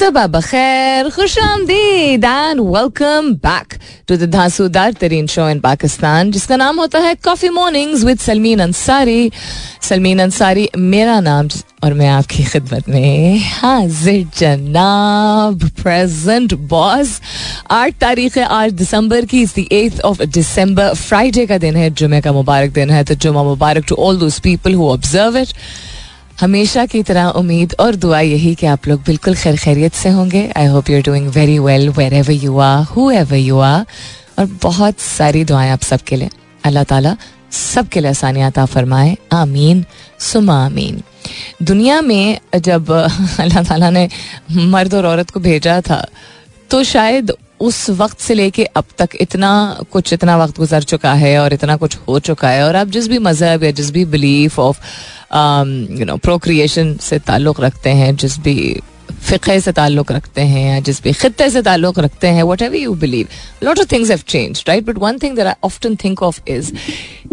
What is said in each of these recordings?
सुबह बखैर, खुश आमदीद and welcome back to the दासूदार तरीन शो इन पाकिस्तान, जिसका नाम होता है coffee mornings with Salmeen Ansari. Salmeen Ansari मेरा नाम और मैं आपकी खिदमत में हाजिर जनाब, प्रेजेंट बॉस। 8 तारीख है आज दिसंबर की, इस the 8th of December, Friday का दिन है, जुमे का मुबारक दिन है। तो जुमा मुबारक to all those people who observe it. हमेशा की तरह उम्मीद और दुआ यही कि आप लोग बिल्कुल खैर खैरियत से होंगे। I hope you are doing very well wherever you are, whoever you are, और बहुत सारी दुआएं आप सबके लिए। अल्लाह ताला सबके लिए आसानियां अता फरमाए, आमीन सुमा आमीन। दुनिया में जब अल्लाह ताला ने मर्द और औरत को भेजा था तो शायद उस वक्त से लेके अब तक इतना वक्त गुजर चुका है और इतना कुछ हो चुका है, और आप जिस भी मज़हब या जिस भी बिलीफ ऑफ प्रोक्रिएशन से ताल्लुक़ रखते हैं, जिस भी फ़िक़े से ताल्लुक़ रखते हैं या जिस भी ख़ित्ते से ताल्लुक़ रखते हैं, whatever you believe, lot of things have changed, right. But one thing that I often think of is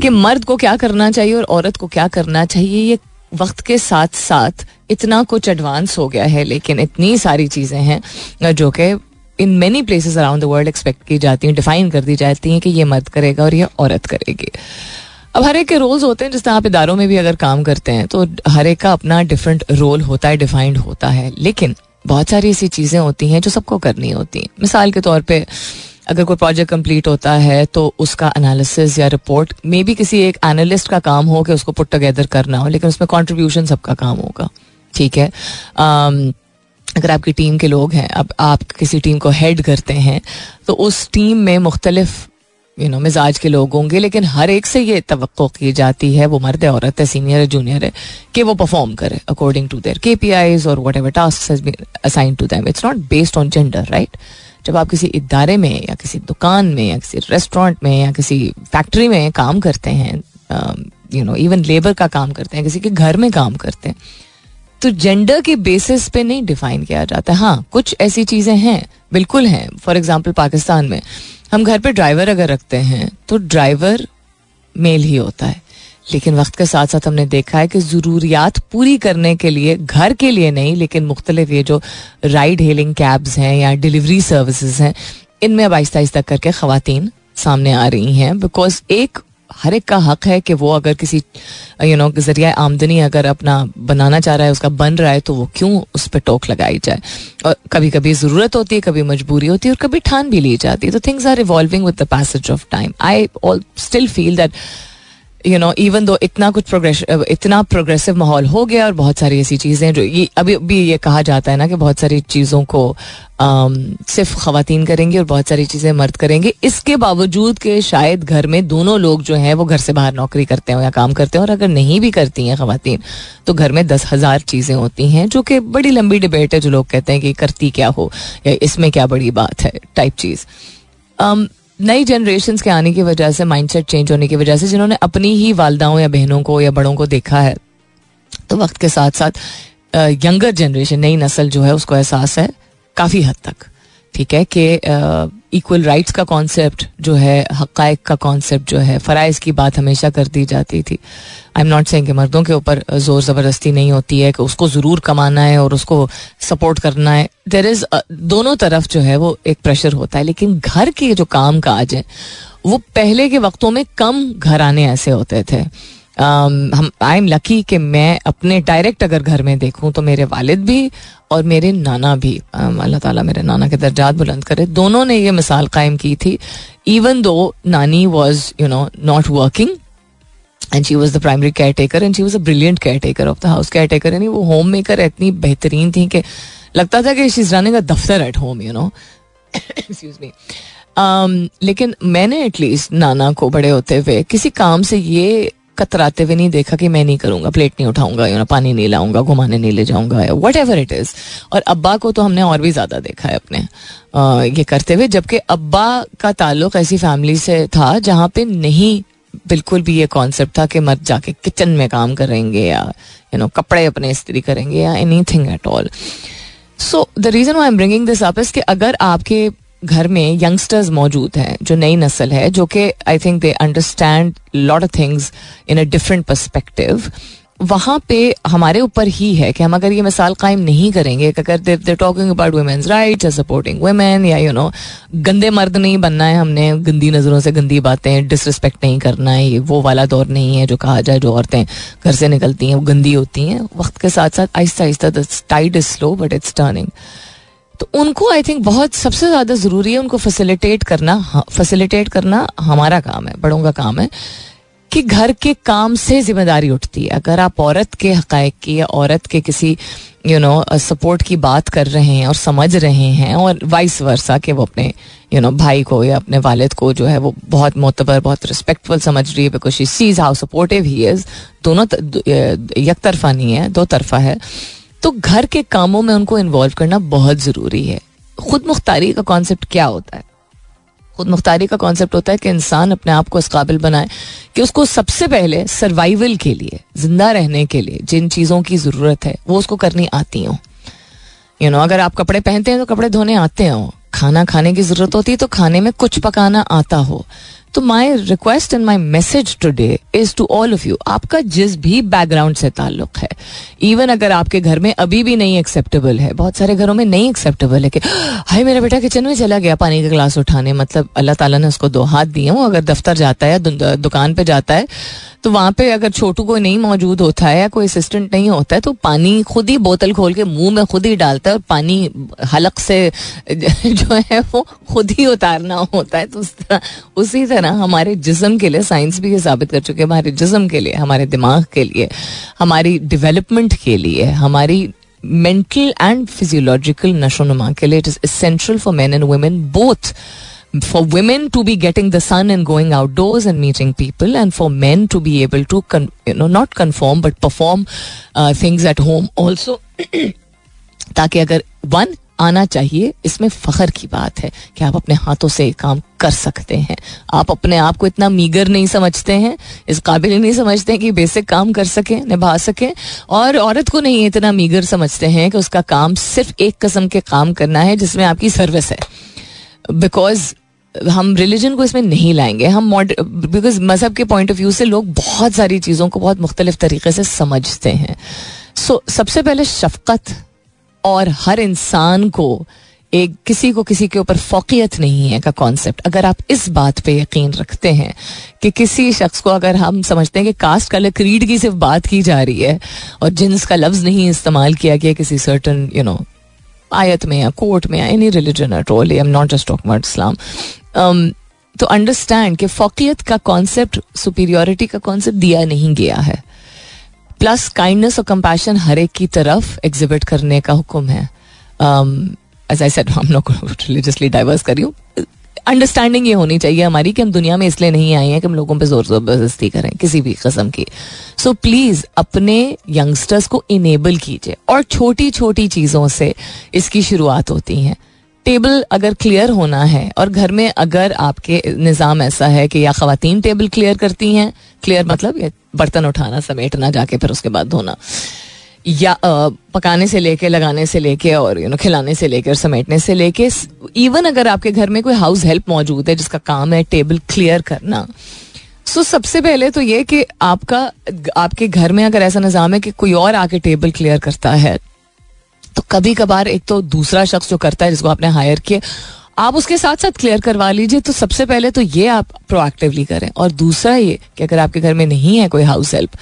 कि मर्द को क्या करना चाहिए और औरत को क्या करना चाहिए। ये वक्त के साथ साथ इतना कुछ एडवांस हो गया है, लेकिन इतनी सारी चीज़ें हैं जो कि in many places around the world expect की जाती हैं, डिफाइन कर दी जाती हैं कि ये मर्द करेगा और ये औरत करेगी। अब हर एक के रोल्स होते हैं, जिस तरह आप इदारों में भी अगर काम करते हैं तो हर एक का अपना डिफरेंट रोल होता है, डिफाइंड होता है। लेकिन बहुत सारी ऐसी चीज़ें होती हैं जो सबको करनी होती हैं। मिसाल के तौर पे अगर कोई प्रोजेक्ट कंप्लीट होता है तो उसका एनालिसिस या रिपोर्ट मे बी किसी एक एनालिस्ट का काम हो कि उसको पुट टुगेदर करना हो, लेकिन उसमें कॉन्ट्रीब्यूशन सबका काम होगा, ठीक है। अगर आपकी टीम के लोग हैं, अब आप किसी टीम को हेड करते हैं तो उस टीम में मुख्तलिफ मिजाज के लोग होंगे, लेकिन हर एक से ये तवक्को की जाती है, वो मर्द है औरत है, सीनियर है जूनियर है, कि वो परफॉर्म करे अकॉर्डिंग टू देयर KPIs और whatever task has been assigned to them. It's not based on gender, right. जब आप किसी इदारे में या किसी दुकान में या किसी रेस्टोरेंट में या किसी फैक्ट्री में काम करते हैं, इवन लेबर का काम करते हैं, किसी के घर में काम करते हैं, तो जेंडर के बेसिस पे नहीं डिफाइन किया जाता। हाँ, कुछ ऐसी चीज़ें हैं, बिल्कुल हैं। फॉर एग्जांपल पाकिस्तान में हम घर पे ड्राइवर अगर रखते हैं तो ड्राइवर मेल ही होता है, लेकिन वक्त के साथ साथ हमने देखा है कि ज़रूरियात पूरी करने के लिए, घर के लिए नहीं, लेकिन मुख्तलिफ ये जो राइड हेलिंग कैब्स हैं या डिलीवरी सर्विसेज हैं, इनमें अब आहिस्ता आहिस्ता करके ख़वातीन सामने आ रही हैं। बिकॉज एक हर एक का हक है कि वो अगर किसी जरिया आमदनी अगर अपना बनाना चाह रहा है, उसका बन रहा है, तो वो क्यों उस पर टोक लगाई जाए। और कभी कभी ज़रूरत होती है, कभी मजबूरी होती है, और कभी ठान भी ली जाती है। तो things are evolving with the passage of time. I still feel that even though इतना प्रोग्रेसिव माहौल हो गया और बहुत सारी ऐसी चीज़ें जो ये अभी भी ये कहा जाता है ना कि बहुत सारी चीज़ों को सिर्फ ख़वातीन करेंगी और बहुत सारी चीज़ें मर्द करेंगे, इसके बावजूद कि शायद घर में दोनों लोग जो हैं वो घर से बाहर नौकरी करते हो या काम करते हो, और अगर नहीं भी करती हैं ख़वातीन तो घर में 10,000 चीज़ें होती हैं, जो कि बड़ी लंबी डिबेट है, जो लोग कहते हैं कि करती क्या हो या इसमें क्या बड़ी बात है टाइप चीज़। नई जनरेशन्स के आने की वजह से, माइंडसेट चेंज होने की वजह से, जिन्होंने अपनी ही वालदाओं या बहनों को या बड़ों को देखा है, तो वक्त के साथ साथ यंगर जनरेशन, नई नस्ल जो है, उसको एहसास है काफ़ी हद तक, ठीक है, कि इक्वल राइट्स का कॉन्सेप्ट जो है, हक़ाइक़ का कॉन्सेप्ट जो है, फ़राइज़ की बात हमेशा कर दी जाती थी। आई एम नॉट सेइंग कि मर्दों के ऊपर ज़ोर ज़बरदस्ती नहीं होती है कि उसको ज़रूर कमाना है और उसको सपोर्ट करना है। देयर इज़ दोनों तरफ जो है वो एक प्रेशर होता है, लेकिन घर के जो काम काज हैं वो पहले के वक्तों में कम घराने ऐसे होते थे। आई एम लकी कि मैं अपने डायरेक्ट अगर घर में देखूं तो मेरे वालिद भी और मेरे नाना भी, अल्लाह ताला मेरे नाना के दर्जात बुलंद करे, दोनों ने ये मिसाल कायम की थी। इवन दो नानी was not working and she was the primary caretaker and she was a brilliant caretaker of the house. Caretaker यानी वो होम मेकर इतनी बेहतरीन थी कि लगता था कि शी इज रनिंग अ दफ्तर एट होम, एक्सक्यूज मी। लेकिन मैंने एटलीस्ट नाना को बड़े होते हुए किसी काम से ये कतराते हुए नहीं देखा कि मैं नहीं करूँगा, प्लेट नहीं उठाऊंगा, पानी नहीं लाऊंगा, घुमाने नहीं ले जाऊंगा, या वट एवर इट इज़। और अब्बा को तो हमने और भी ज़्यादा देखा है अपने ये करते हुए, जबकि अब्बा का ताल्लुक ऐसी फैमिली से था जहाँ पे नहीं बिल्कुल भी ये कॉन्सेप्ट था कि मर्द जाके किचन में काम करेंगे या कपड़े अपने इस्त्री करेंगे या anything at all. So the reason why I am bringing this up is कि अगर आपके घर में यंगस्टर्स मौजूद हैं, जो नई नस्ल है, जो कि I think they understand lot of things in a different perspective, वहाँ पे हमारे ऊपर ही है कि हम अगर ये मिसाल कायम नहीं करेंगे, अगर they're talking about women's rights or supporting women या you know गंदे मर्द नहीं बनना है हमने, गंदी नज़रों से गंदी बातें, डिसरिस्पेक्ट नहीं करना है, ये वो वाला दौर नहीं है जो कहा जाए जो औरतें घर से निकलती हैं वो गंदी होती हैं. वक्त के साथ साथ आहिस्ता आहिस्ता the tide is slow but it's turning. तो उनको आई थिंक बहुत सबसे ज़्यादा ज़रूरी है उनको फैसिलिटेट करना हमारा काम है, बड़ों का काम है कि घर के काम से जिम्मेदारी उठती है. अगर आप औरत के हक़ाइक़ की या औरत के किसी यू नो सपोर्ट की बात कर रहे हैं और समझ रहे हैं, और वाइस वर्सा कि वो अपने यू नो भाई को या अपने वालिद को जो है वो बहुत मोतबर बहुत रिस्पेक्टफुल समझ रही है because she sees how supportive he is, दोनों एक तरफा नहीं है, दो तरफा है. तो घर के कामों में उनको इन्वॉल्व करना बहुत ज़रूरी है. खुद मुख्तारी का कॉन्सेप्ट क्या होता है? खुद मुख्तारी का कॉन्सेप्ट होता है कि इंसान अपने आप को इस काबिल बनाए कि उसको सबसे पहले सर्वाइवल के लिए, जिंदा रहने के लिए जिन चीज़ों की ज़रूरत है वो उसको करनी आती हों. यू नो अगर आप कपड़े पहनते हैं तो कपड़े धोने आते हों, खाना खाने की ज़रूरत होती है तो खाने में कुछ पकाना आता हो. तो my request and my message today is to all of you, आपका जिस भी बैकग्राउंड से ताल्लुक़ है, इवन अगर आपके घर में अभी भी नहीं एक्सेप्टेबल है, बहुत सारे घरों में नहीं एक्सेप्टेबल है कि हाय मेरा बेटा किचन में चला गया पानी का ग्लास उठाने, मतलब अल्लाह ताला ने उसको दो हाथ दिए हों. अगर दफ्तर जाता है, दुकान पर जाता है तो वहाँ पर अगर छोटू कोई नहीं मौजूद होता है या कोई असिस्टेंट नहीं होता है तो पानी खुद ही बोतल खोल के मुँह में खुद ही डालता है और पानी हलक से जो है वो खुद ही उतारना होता है. तो उसी ना हमारे जिस्म के लिए, साइंस भी ये साबित कर चुके हैं, हमारे जिस्म के लिए, हमारे दिमाग के लिए, हमारी डेवलपमेंट के लिए, हमारी मेंटल एंड फिजियोलॉजिकल नशोनुमा के लिए it is essential for men and women, both for women to be getting the sun and going outdoors and meeting people, and for men to be able to you know not conform but perform things at home also, ताकि अगर one आना चाहिए. इसमें फ़ख्र की बात है कि आप अपने हाथों से काम कर सकते हैं, आप अपने आप को इतना मीगर नहीं समझते हैं, इस काबिल नहीं समझते हैं कि बेसिक काम कर सकें, निभा सकें, और औरत को नहीं इतना मीगर समझते हैं कि उसका काम सिर्फ एक किस्म के काम करना है जिसमें आपकी सर्विस है. बिकॉज हम रिलीजन को इसमें नहीं लाएंगे, हम बिकॉज मज़हब के पॉइंट ऑफ व्यू से लोग बहुत सारी चीज़ों को बहुत मुख्तलिफ तरीके से समझते हैं. सो सबसे पहले शफ़क़त, और हर इंसान को एक किसी को किसी के ऊपर फ़ौक़ियत नहीं है का कॉन्सेप्ट. अगर आप इस बात पे यकीन रखते हैं कि किसी शख्स को, अगर हम समझते हैं कि कास्ट कलर क्रीड की सिर्फ बात की जा रही है और जिन्स का लफ्ज़ नहीं इस्तेमाल किया गया किसी सर्टन यू नो आयत में या कोर्ट में या any religion at all, I am not just talking about Islam, तो अंडरस्टैंड कि फ़ौक़ियत का कॉन्सेप्ट, सुपीरियॉरिटी का कॉन्सेप्ट दिया नहीं गया है. प्लस काइंडनेस और कंपैशन हर एक की तरफ एग्जिबिट करने का हुक्म है. एज आई सेड, हम लोग रिलीजियसली डाइवर्स कर रही हूँ. अंडरस्टैंडिंग ये होनी चाहिए हमारी कि हम दुनिया में इसलिए नहीं आए हैं कि हम लोगों पे जोर ज़बरदस्ती करें किसी भी किस्म की. सो प्लीज़ अपने यंगस्टर्स को इनेबल कीजिए, और छोटी छोटी चीज़ों से इसकी शुरुआत होती हैं. टेबल अगर क्लियर होना है, और घर में अगर आपके निज़ाम ऐसा है कि या ख़वातीन टेबल क्लियर करती हैं, क्लियर मतलब ये बर्तन उठाना, समेटना, जाके फिर उसके बाद धोना, या पकाने से लेके, लगाने से लेके, और यू नो खिलाने से लेके और समेटने से लेके. इवन अगर आपके घर में कोई हाउस हेल्प मौजूद है जिसका काम है टेबल क्लियर करना, सो सबसे पहले तो ये कि आपके घर में अगर ऐसा निज़ाम है कि कोई और आके टेबल क्लियर करता है, तो कभी कभार एक तो दूसरा शख्स जो करता है जिसको आपने हायर किया, आप उसके साथ साथ क्लियर करवा लीजिए. तो सबसे पहले तो ये आप प्रोएक्टिवली करें, और दूसरा ये कि अगर आपके घर में नहीं है कोई हाउस हेल्प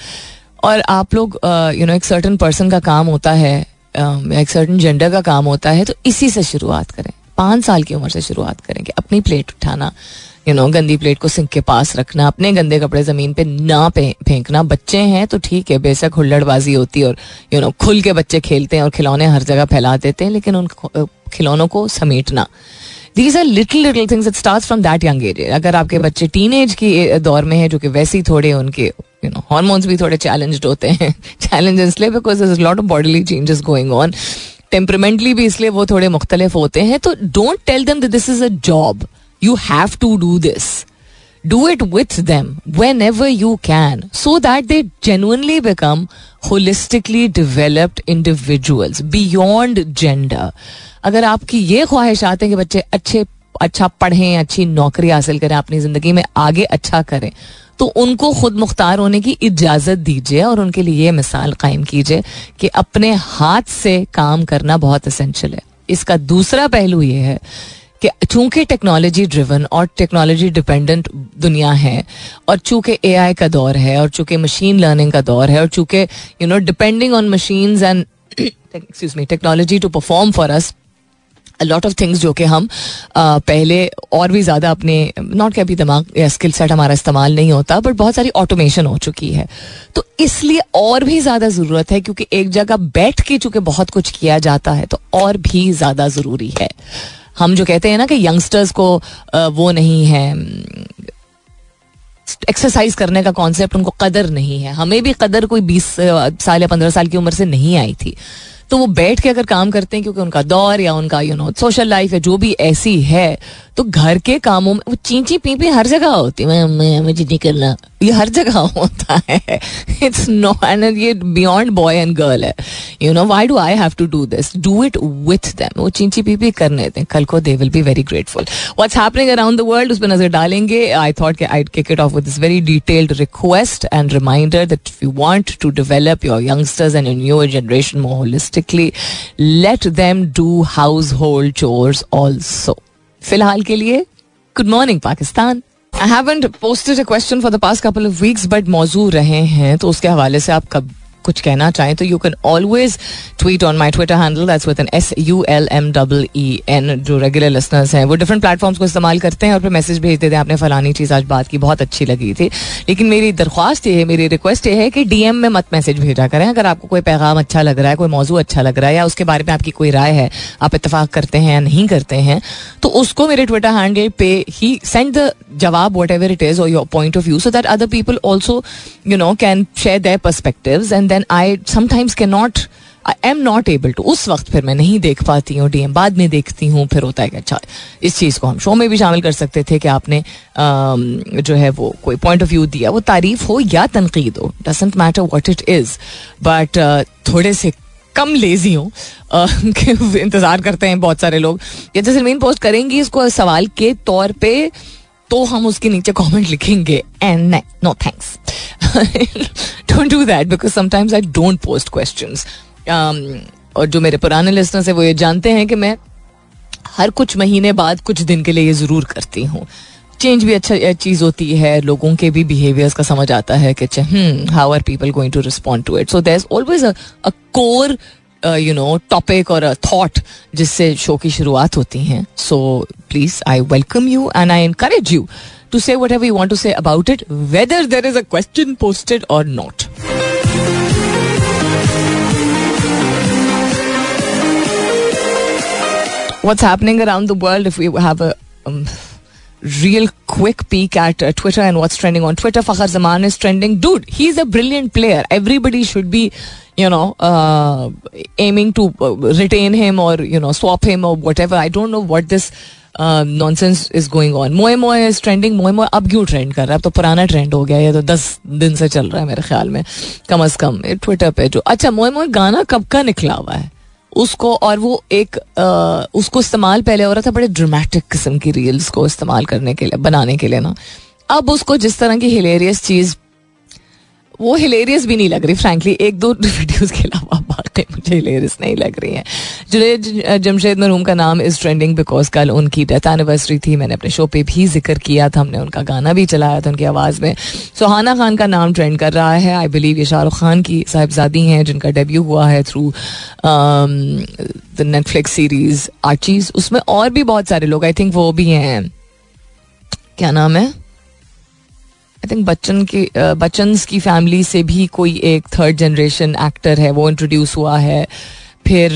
और आप लोग यू नो एक सर्टन पर्सन का काम होता है, एक सर्टन जेंडर का काम होता है, तो इसी से शुरुआत करें. 5 साल की उम्र से शुरुआत करें कि अपनी प्लेट उठाना, यू नो गंदी प्लेट को सिंक के पास रखना, अपने गंदे कपड़े ज़मीन पे ना फेंकना. बच्चे हैं तो ठीक है, बेशक हुल्लड़बाजी होती है और यू नो खुल के बच्चे खेलते हैं और खिलौने हर जगह फैला देते हैं, लेकिन उन खिलौनों को समेटना, these are little things, it starts from that young age. अगर आपके बच्चे टीनेज की दौर में हैं, जो कि वैसे ही थोड़े उनके यू नो हॉर्मोन्स भी थोड़े चैलेंज्ड होते हैं, चैलेंज इसलिए because there is lot of bodily changes going on, temperamentally भी इसलिए वो थोड़े मुख्तलिफ होते हैं. तो don't tell them that this is a job, you have to do this, do it with them whenever you can, so that they genuinely become holistically developed individuals beyond gender. अगर आपकी ये ख्वाहिशात हैं कि बच्चे अच्छे अच्छा पढ़ें, अच्छी नौकरी हासिल करें, अपनी जिंदगी में आगे अच्छा करें, तो उनको खुद मुख्तार होने की इजाज़त दीजिए और उनके लिए ये मिसाल कायम कीजिए कि अपने हाथ से काम करना बहुत असेंशियल है. इसका दूसरा पहलू ये है कि चूंकि टेक्नोलॉजी ड्रिवन और टेक्नोलॉजी डिपेंडेंट दुनिया है और चूंकि AI का दौर है और चूंकि मशीन लर्निंग का दौर है और चूंकि you know depending on machines and excuse me technology to perform for us a lot of things जो कि हम पहले और भी ज़्यादा अपने नॉट के अभी दिमाग या स्किल सेट हमारा इस्तेमाल नहीं होता, बट बहुत सारी ऑटोमेशन हो चुकी है. तो इसलिए और भी ज़्यादा ज़रूरत है क्योंकि एक जगह बैठ के चूँकि बहुत कुछ किया जाता है तो और भी ज़्यादा ज़रूरी है. हम जो कहते हैं ना कि यंगस्टर्स को वो नहीं है, एक्सरसाइज करने का कॉन्सेप्ट, उनको कदर नहीं है. हमें भी कदर कोई 20 साल या 15 साल की उम्र से नहीं आई थी. तो वो बैठ के अगर काम करते हैं क्योंकि उनका दौर या उनका यू नो सोशल लाइफ है जो भी ऐसी है, तो घर के कामों में वो चींची पीपी हर जगह होती है. मैं चींची करना ये हर जगह होता है. इट्स नॉट, ये बियॉन्ड बॉय एंड गर्ल है. You know why do I have to do this, do it with them. वो चींची पीपी करने दें, कल को they will be very grateful. What's happening around the world उस पर नजर डालेंगे. I thought I'd kick it off with this very detailed request and reminder that if you want to develop your youngsters and your new generation more holistically, let them do household chores also. फिलहाल के लिए good morning Pakistan. I haven't posted a question for the past couple of weeks, but मौजूद रहे हैं तो उसके हवाले से आप कब कुछ कहना चाहें तो you can always tweet on my Twitter handle that's with an SULMEEN. जो रेगुलर लिसनर्स हैं वो डिफरेंट प्लेटफॉर्म्स को इस्तेमाल करते हैं और फिर मैसेज भेज देते हैं आपने फलानी चीज़ आज बात की, बहुत अच्छी लगी थी. लेकिन मेरी दरख्वास्त ये है, मेरी रिक्वेस्ट ये है कि DM में मत मैसेज भेजा करें. अगर आपको कोई पैगाम अच्छा लग रहा है, कोई मौजू अच्छा लग रहा है या उसके बारे में आपकी कोई राय है, आप इतफाक़ करते हैं या नहीं करते हैं, तो उसको मेरे ट्विटर हैंडल पे ही सेंड द जवाब वट एवर इट इज़ और your point of view, so that other people also you know can share their perspectives. And And I sometimes cannot, I am not able to. उस वक्त फिर मैं नहीं देख पाती हूँ DM, बाद में देखती हूँ. फिर होता है कि अच्छा इस चीज़ को हम शो में भी शामिल कर सकते थे कि आपने जो है वो कोई पॉइंट ऑफ व्यू दिया, वो तारीफ हो या तनकीद हो, doesn't matter what it is, but थोड़े से कम लेजी हूँ कि इंतज़ार करते हैं बहुत सारे लोग. या जैसे मेन पोस्ट करेंगी इसको सवाल के तौर पर तो हम उसके नीचे कमेंट लिखेंगे and no thanks. Don't do that because sometimes I don't post questions. और जो मेरे पुराने listeners हैं वो ये जानते हैं कि मैं हर कुछ महीने बाद कुछ दिन के लिए ये ज़रूर करती हूँ. चेंज भी अच्छा चीज़ होती है, लोगों के भी बिहेवियर्स का समझ आता है कि how are people going to respond to it. So there is always a core you know topic और अ थॉट जिससे शो की शुरुआत होती हैं. So please I welcome you and I encourage you to say whatever you want to say about it, whether there is a question posted or not. What's happening around the world? If we have a real quick peek at Twitter and what's trending on Twitter, Fakhar Zaman is trending. Dude, he's a brilliant player. Everybody should be, you know, aiming to retain him or, you know, swap him or whatever. I don't know what this nonsense is going on. मोए is trending. मोए अब क्यों trend कर रहा है? अब तो पुराना ट्रेंड हो गया है, तो 10 दिन से चल रहा है मेरे ख्याल में कम अज कम ट्विटर पे. जो अच्छा मोए गाना कब का निकला हुआ है उसको, और वो एक उसको इस्तेमाल पहले हो रहा था बड़े ड्रामेटिक किस्म की रील्स को इस्तेमाल करने के लिए, बनाने के लिए ना. अब उसको जिस तरह की हिलेरियस चीज़, वो हिलेरियस भी नहीं लग रही फ्रैंकली. एक दो वीडियोस के अलावा बातें मुझे हिलेरियस नहीं लग रही हैं. जुनैद जमशेद मरहूम का नाम इज़ ट्रेंडिंग बिकॉज कल उनकी डेथ एनिवर्सरी थी. मैंने अपने शो पे भी जिक्र किया था, हमने उनका गाना भी चलाया था उनकी आवाज़ में. सोहाना खान का नाम ट्रेंड कर रहा है. आई बिलीव ये शाहरुख खान की साहिबजादी हैं जिनका डेब्यू हुआ है through the Netflix series Archies. उसमें और भी बहुत सारे लोग, आई थिंक वो भी हैं, क्या नाम है, आई थिंक बच्चन की फैमिली से भी कोई एक थर्ड जनरेशन एक्टर है वो इंट्रोड्यूस हुआ है. फिर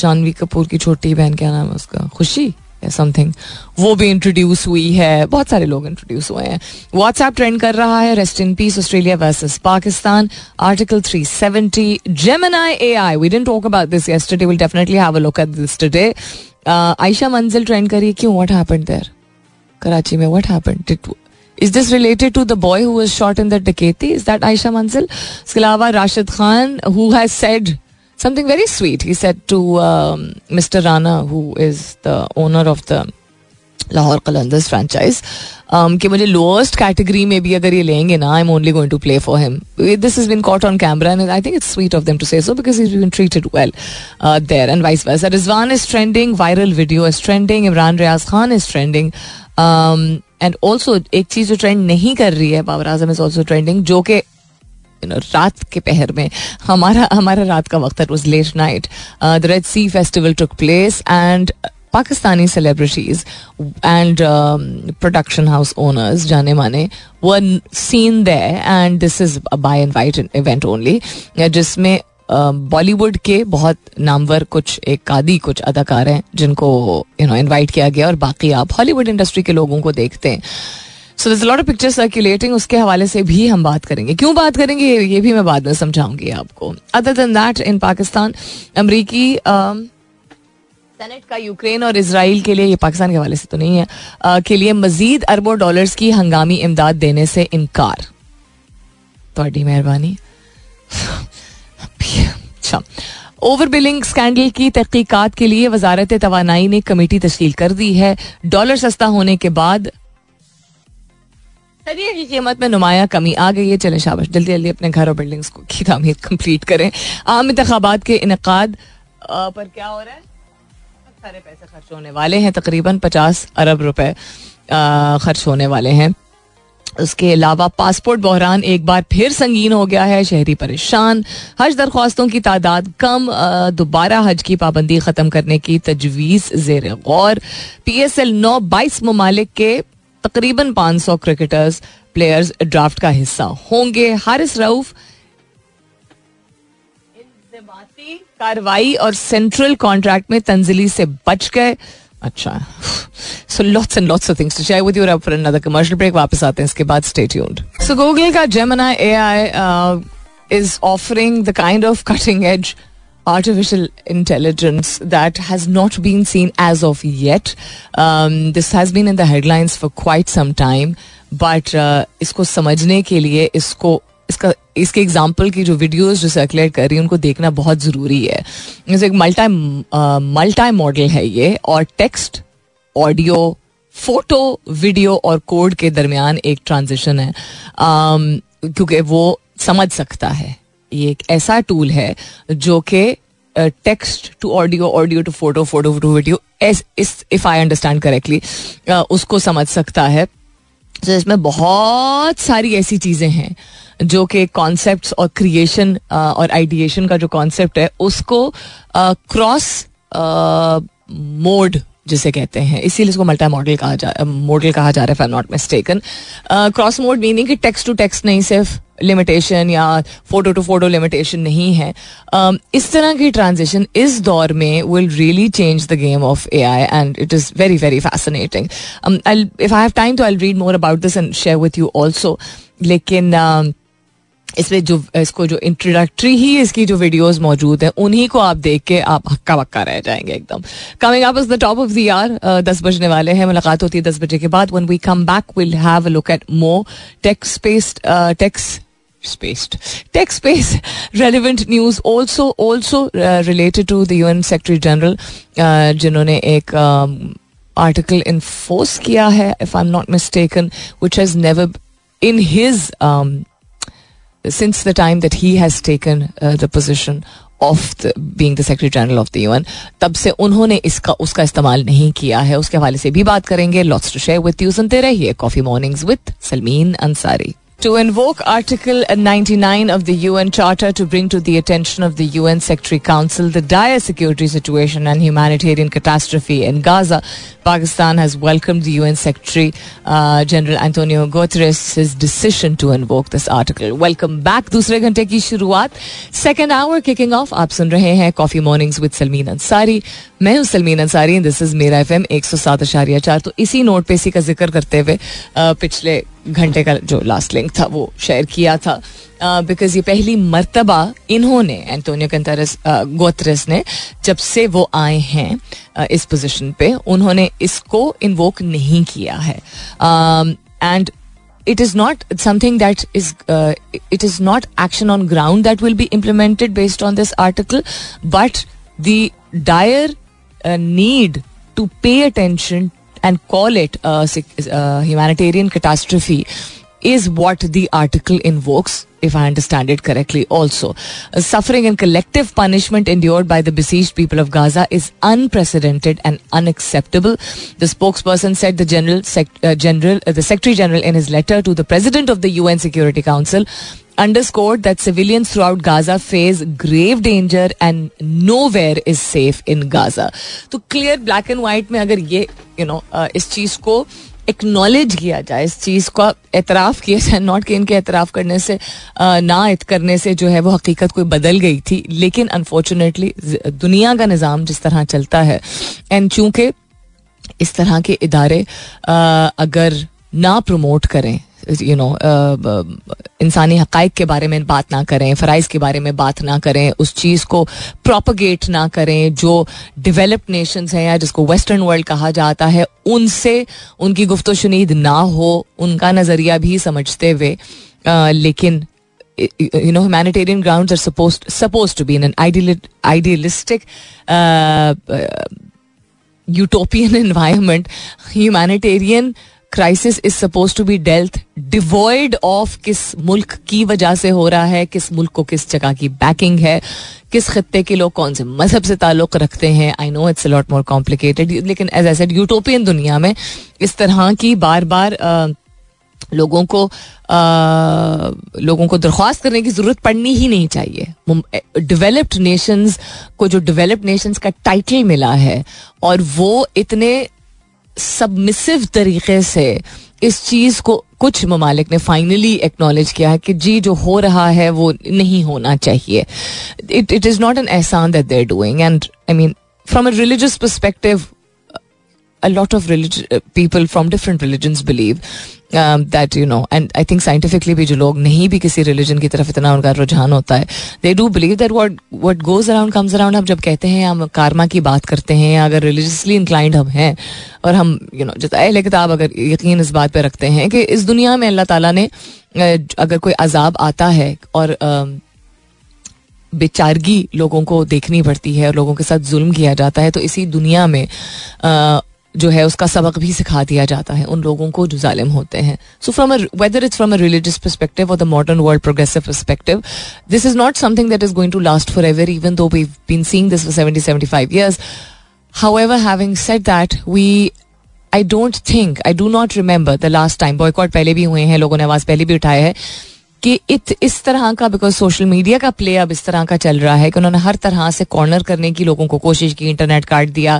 जानवी कपूर की छोटी बहन, क्या नाम है उसका, खुशी या समथिंग, वो भी इंट्रोड्यूस हुई है. बहुत सारे लोग इंट्रोड्यूस हुए हैं. व्हाट्सएप ट्रेंड कर रहा है. Rest in peace Australia versus Pakistan. Article 370. Gemini AI. We didn't talk about this yesterday. Will definitely have a look at this today. Ayesha Manzil trend करिए क्यों? व्हाट हैपेंड देयर कराची में? What happened? Is this related to the boy who was shot in the Daketi? Is that Aisha Manzil? Selava Rashid Khan, who has said something very sweet. He said to Mr. Rana, who is the owner of the Lahore Qalandars franchise, कि मुझे lowest category में भी अगर ये लेंगे ना, I'm only going to play for him. This has been caught on camera and I think it's sweet of them to say so because he's been treated well there and vice versa. Rizwan is trending, viral video is trending, Imran Riaz Khan is trending. And also एक चीज़ जो trend नहीं कर रही है, Babar Azam is also trending, जो कि रात के पहर में हमारा रात का वक्त है, it was late night. The Red Sea Festival took place and Pakistani celebrities and production house owners, jaane mane, were seen there, and this is a by invite event only, जिसमें बॉलीवुड के बहुत नामवर कुछ एकादी कुछ अदाकार हैं जिनको इनवाइट किया गया, और बाकी आप हॉलीवुड इंडस्ट्री के लोगों को देखते हैं. So there is a lot of pictures circulating, उसके हवाले से भी हम बात करेंगे. क्यों बात करेंगे ये भी मैं बाद में समझाऊंगी आपको. Other than that, in Pakistan अमरीकी सेनेट का यूक्रेन और इसराइल के लिए, ये पाकिस्तान के हवाले से तो नहीं है, के लिए मजीद अरबों डॉलर्स की हंगामी इमदाद देने से इनकार. थोड़ी मेहरबानी. अच्छा, ओवर बिलिंग स्कैंडल की तहकीकात के लिए वजारत तवानाई ने कमेटी तश्कील कर दी है. डॉलर सस्ता होने के बाद सरिये की कीमत में नुमाया कमी आ गई है. चले शाबाश, जल्दी जल्दी अपने घर और बिल्डिंग्स की तामीर कंप्लीट करें. आम इंतखाबात के इनकाद पर क्या हो रहा है, सारे पैसे खर्च होने वाले हैं, तकरीबन 50 अरब रुपए खर्च होने वाले हैं. उसके अलावा पासपोर्ट बहरान एक बार फिर संगीन हो गया है, शहरी परेशान, हज दरख्वास्तों की तादाद कम, दोबारा हज की पाबंदी ख़त्म करने की तजवीज़ ज़ेर गौर. PSL 9-22 ममालिक के तकरीबन 500 क्रिकेटर्स प्लेयर्स ड्राफ्ट का हिस्सा होंगे. हारिस रऊफ इंतज़ामी कार्रवाई और सेंट्रल कॉन्ट्रैक्ट में तंजिली से बच गए. अच्छा, so lots and lots of things to share with you. For another commercial break, वापस आते हैं इसके बाद. Stay tuned. So Google का Gemini AI is offering the kind of cutting edge artificial intelligence that has not been seen as of yet. This has been in the headlines for quite some time, but इसको समझने के लिए इसके example की जो videos जो circulate कर रही हैं उनको देखना बहुत ज़रूरी है. जैसे एक मल्टी मॉडल है ये, और टेक्स्ट, ऑडियो, फोटो, वीडियो और कोड के दरमियान एक ट्रांजिशन है, क्योंकि वो समझ सकता है. ये एक ऐसा टूल है जो कि text to audio, audio to photo, photo to video, if I understand correctly, उसको समझ सकता है. तो इसमें बहुत सारी ऐसी चीज़ें हैं जो कि कॉन्सेप्ट्स और क्रिएशन और आइडिएशन का जो कॉन्सेप्ट है उसको क्रॉस मोड जिसे कहते हैं, इसीलिए इसको मल्टी मॉडल कहा जा रहा है, if I am not mistaken. Cross mode meaning कि टेक्स्ट टू टेक्स्ट नहीं, सिर्फ लिमिटेशन या फोटो टू फोटो लिमिटेशन नहीं है. इस तरह की ट्रांजिशन इस दौर में will really change the game of AI and it is very very fascinating. If I have time तो I will read more about this and share with you also. लेकिन इसमें जो इसको जो इंट्रोडक्टरी ही इसकी जो वीडियोस मौजूद हैं उन्हीं को आप देख के आप हक्का बक्का रह जाएंगे एकदम. Coming up is the top of the hour, 10 बजने वाले हैं, मुलाकात होती है 10 बजे के बाद. When we come back will have a look at more tech-based relevant news also related to the UN Secretary General, जिन्होंने एक article enforce किया है, if I'm not mistaken, which has never in his since the time that he has taken the position of being the Secretary General of the UN, तब से उन्होंने उसका इस्तेमाल नहीं किया है. उसके हवाले से भी बात करेंगे. Lots to share with you. सुनते रहिए Coffee Mornings with Sulmeen Ansari. To invoke Article 99 of the UN Charter to bring to the attention of the UN Security Council the dire security situation and humanitarian catastrophe in Gaza, Pakistan has welcomed the UN Secretary General Antonio Guterres' decision to invoke this article. Welcome back. Dusre ghante ki shuruaat, second hour kicking off. Aap sun rahe hain Coffee Mornings with Sulmeen Ansari. मैं हूँ Sulmeen Ansari and this is मेरा FM 107.4. तो इसी note पे इसी का जिक्र करते हुए पिछले घंटे का जो लास्ट लिंक था वो शेयर किया था, बिकॉज ये पहली मर्तबा इन्होंने एंटोनियो गुतेरेस ने जब से वो आए हैं इस पोजीशन पे उन्होंने इसको इन्वोक नहीं किया है. And it is not something that is it is not action on ground that will be implemented based on this article, but the dire need to pay attention and call it a humanitarian catastrophe is what the article invokes, if I understand it correctly also. Suffering and collective punishment endured by the besieged people of Gaza is unprecedented and unacceptable, the spokesperson said. The the Secretary General, in his letter to the President of the UN Security Council, underscored that civilians throughout Gaza face grave danger and nowhere is safe in Gaza. तो clear black and white में अगर ये इस चीज को acknowledge किया जाए, इस चीज़ का एतराफ़ किया जाए, नॉट कि इनके एतराफ़ करने से जो है वो हकीकत कोई बदल गई थी, लेकिन अनफॉर्चुनेटली दुनिया का निज़ाम जिस तरह चलता है एंड चूँकि इस तरह के इदारे अगर ना प्रमोट करें, इंसानी हक़ाइक़ के बारे में बात ना करें, फ़राइज़ के बारे में बात ना करें, उस चीज़ को प्रोपगेट ना करें, जो डेवलप्ड नेशंस हैं या जिसको वेस्टर्न वर्ल्ड कहा जाता है उनसे उनकी गुफ्तो शुनीद ना हो, उनका नज़रिया भी समझते हुए, लेकिन humanitarian grounds are supposed to be in an idealistic utopian environment. Humanitarian crisis is suppose to be dealt devoid of किस मुल्क की वजह से हो रहा है, किस मुल्क को किस जगह की बैकिंग है, किस खत्ते के लोग कौन से मजहब से ताल्लुक़ रखते हैं. I know it's a lot more complicated, लेकिन एज आई सेड यूटोपियन दुनिया में इस तरह की बार बार लोगों को दरख्वास्त करने की ज़रूरत पड़नी ही नहीं चाहिए. डेवलप्ड नेशंस को जो डेवलप्ड नेशंस का टाइटल मिला है और वो इतने सबमिसिव तरीके से इस चीज़ को कुछ ममालिक ने फाइनली एक्नॉलेज किया है कि जी जो हो रहा है वो नहीं होना चाहिए. इट इज़ नॉट एन एहसान that they are doing, and I mean from a religious perspective a lot of people from different religions believe that, and I think scientifically bhi jo log nahi bhi kisi religion ki taraf itna unka rujhan hota hai, they do believe that what goes around comes around. ab jab kehte hain hum karma ki baat karte hain, agar religiously inclined hum hain aur hum ahle kitab agar yaqeen is baat pe rakhte hain ki is duniya mein Allah taala ne agar koi azab aata hai aur बेचारगी लोगों को देखनी पड़ती है और लोगों के साथ जुल्म किया जाता है, तो इसी दुनिया में जो है उसका सबक भी सिखा दिया जाता है उन लोगों को जो जालिम होते हैं. सो whether it's from a religious perspective or the modern world progressive perspective, this is not something that is going to last forever, even though we've been seeing this for 70-75 years. However, having said that, I do not remember the last time, boycott पहले भी हुए हैं, लोगों ने आवाज़ पहले भी उठाए है कि इस तरह का, बिकॉज सोशल मीडिया का प्ले अब इस तरह का चल रहा है कि उन्होंने हर तरह से कॉर्नर करने की लोगों को कोशिश की, इंटरनेट काट दिया,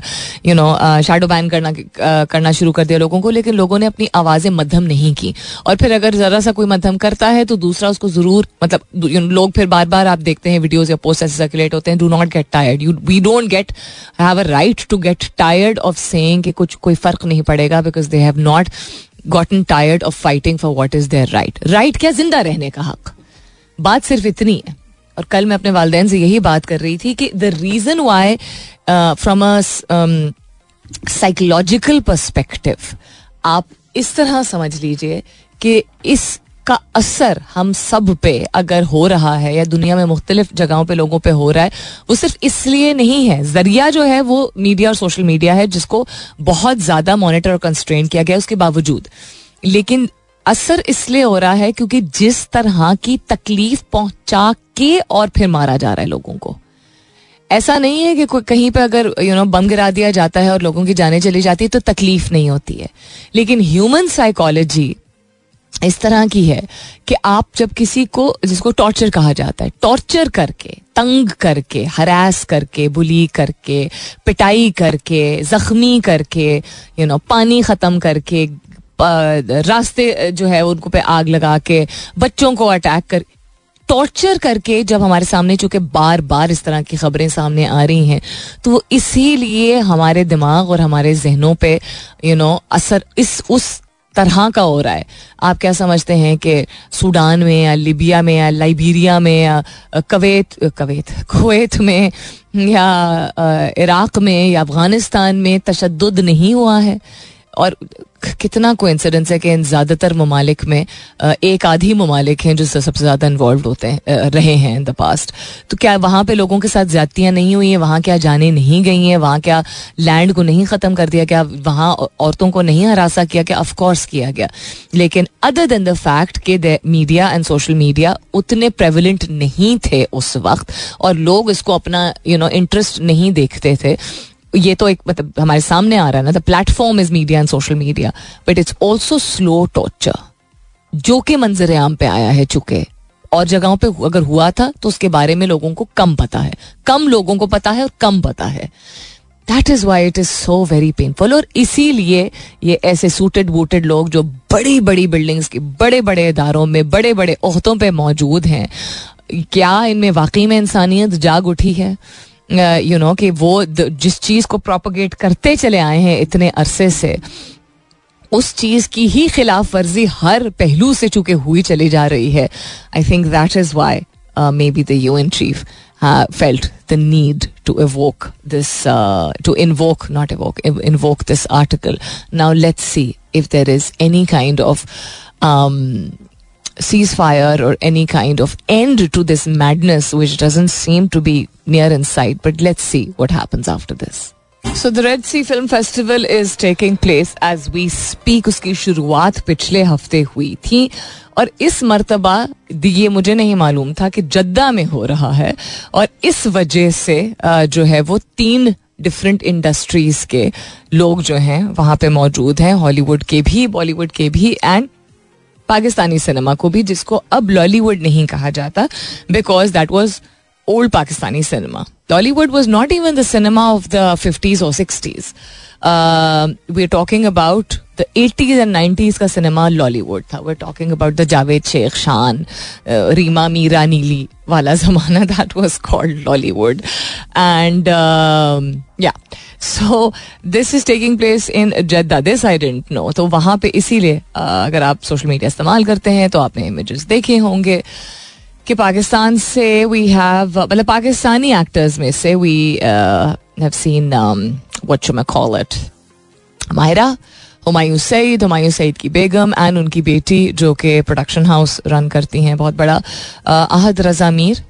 शैडो बैन करना शुरू कर दिया लोगों को, लेकिन लोगों ने अपनी आवाज़ें मध्यम नहीं की. और फिर अगर ज़रा सा कोई मध्यम करता है तो दूसरा उसको ज़रूर लोग फिर बार बार आप देखते हैं वीडियोज़ या पोस्ट ऐसे सर्कुलेट होते हैं. Do not get tired, we don't have a right to get tired of saying कि कुछ कोई फ़र्क नहीं पड़ेगा, because they have not gotten tired of fighting for what is their right. Right क्या? जिंदा रहने का हक. बात सिर्फ इतनी है. और कल मैं अपने वालदैन से यही बात कर रही थी कि the reason why from a psychological perspective, आप इस तरह समझ लीजिए कि इसका असर हम सब पे अगर हो रहा है या दुनिया में मुख्तलिफ जगहों पे लोगों पे हो रहा है, वो सिर्फ इसलिए नहीं है. जरिया जो है वो मीडिया और सोशल मीडिया है, जिसको बहुत ज़्यादा मॉनिटर और कंस्ट्रेन किया गया उसके बावजूद, लेकिन असर इसलिए हो रहा है क्योंकि जिस तरह की तकलीफ पहुंचा के और फिर मारा जा रहा है लोगों को. ऐसा नहीं है कि कोई कहीं पर अगर बम गिरा दिया जाता है और लोगों की जाने चली जाती है तो तकलीफ नहीं होती है, लेकिन ह्यूमन साइकोलॉजी इस तरह की है कि आप जब किसी को, जिसको टॉर्चर कहा जाता है, टॉर्चर करके, तंग करके, हरास करके, बुली करके, पिटाई करके, जख्मी करके, पानी ख़त्म करके, रास्ते जो है उनको पे आग लगा के, बच्चों को अटैक कर, टॉर्चर करके जब हमारे सामने, चूँकि बार बार इस तरह की खबरें सामने आ रही हैं, तो वो इसीलिए हमारे दिमाग और हमारे जहनों पे असर इस उस तरह का हो रहा है. आप क्या समझते हैं कि सूडान में या लीबिया में या लाइबीरिया में या कुवैत में या इराक़ में या अफ़ग़ानिस्तान में तशद्दुद नहीं हुआ है? और कितना कोइंसिडेंस है कि इन ज़्यादातर ममालिक में एक आधी ममालिक हैं जो सबसे ज़्यादा इन्वॉल्व होते हैं रहे हैं इन द पास्ट. तो क्या वहाँ पे लोगों के साथ ज़्यादतियाँ नहीं हुई हैं? वहाँ क्या जाने नहीं गई हैं? वहाँ क्या लैंड को नहीं ख़त्म कर दिया? क्या वहाँ औरतों को नहीं हरासा किया? क्या ऑफकोर्स किया गया, लेकिन अदर दैन द फैक्ट कि मीडिया एंड सोशल मीडिया उतने प्रेवलेंट नहीं थे उस वक्त और लोग इसको अपना इंटरेस्ट नहीं देखते थे. ये तो एक मतलब हमारे सामने आ रहा है ना, the platform is media and social media but it's also slow torture जो कि मंजर आम पे आया है. चूंकि और जगहों पे अगर हुआ था तो उसके बारे में लोगों को कम पता है, कम लोगों को पता है और कम पता है. That is why it is so very painful. और इसीलिए ये ऐसे सूटेड बूटेड लोग जो बड़ी बड़ी बिल्डिंग्स के बड़े बड़े इदारों में बड़े बड़े ओहदों पर मौजूद हैं, क्या इनमें वाकई में इंसानियत जाग उठी है? कि वो जिस चीज़ को प्रोपोगेट करते चले आए हैं इतने अरसे से, उस चीज़ की ही खिलाफ वर्जी हर पहलू से चूंकि हुई चली जा रही है. I think that is why maybe the UN chief felt the need to evoke this, to invoke, not evoke, invoke this article. Now let's see if there is any kind of ceasefire or any kind of end to this madness, which doesn't seem to be near in sight. But let's see what happens after this. So the Red Sea Film Festival is taking place as we speak. उसकी शुरुआत पिछले हफ्ते हुई थी और इस मर्तबा ये मुझे नहीं मालूम था कि जद्दा में हो रहा है और इस वजह से जो है वो 3 डिफरेंट इंडस्ट्रीज के लोग जो हैं वहाँ पे मौजूद हैं, हॉलीवुड के भी, बॉलीवुड के भी एंड पाकिस्तानी सिनेमा को भी, जिसको अब लॉलीवुड नहीं कहा जाता because that was old Pakistani cinema. Lollywood was not even the cinema of the 50s or 60s. We're talking about the 80s and 90s का cinema Lollywood था. We're talking about the Javed Sheikh, Shan, Reema Meera Neeli वाला ज़माना, that was called Lollywood. And yeah, so this is taking place in Jeddah. This I didn't know. तो वहाँ पे इसीलिए अगर आप social media इस्तेमाल करते हैं तो आपने images देखे होंगे कि पाकिस्तान से वी हैव मतलब पाकिस्तानी एक्टर्स में से we have seen what you may call it Myra Humayun Saeed की बेगम एंड उनकी बेटी जो कि प्रोडक्शन हाउस रन करती हैं बहुत बड़ा, Ahad Raza Mir.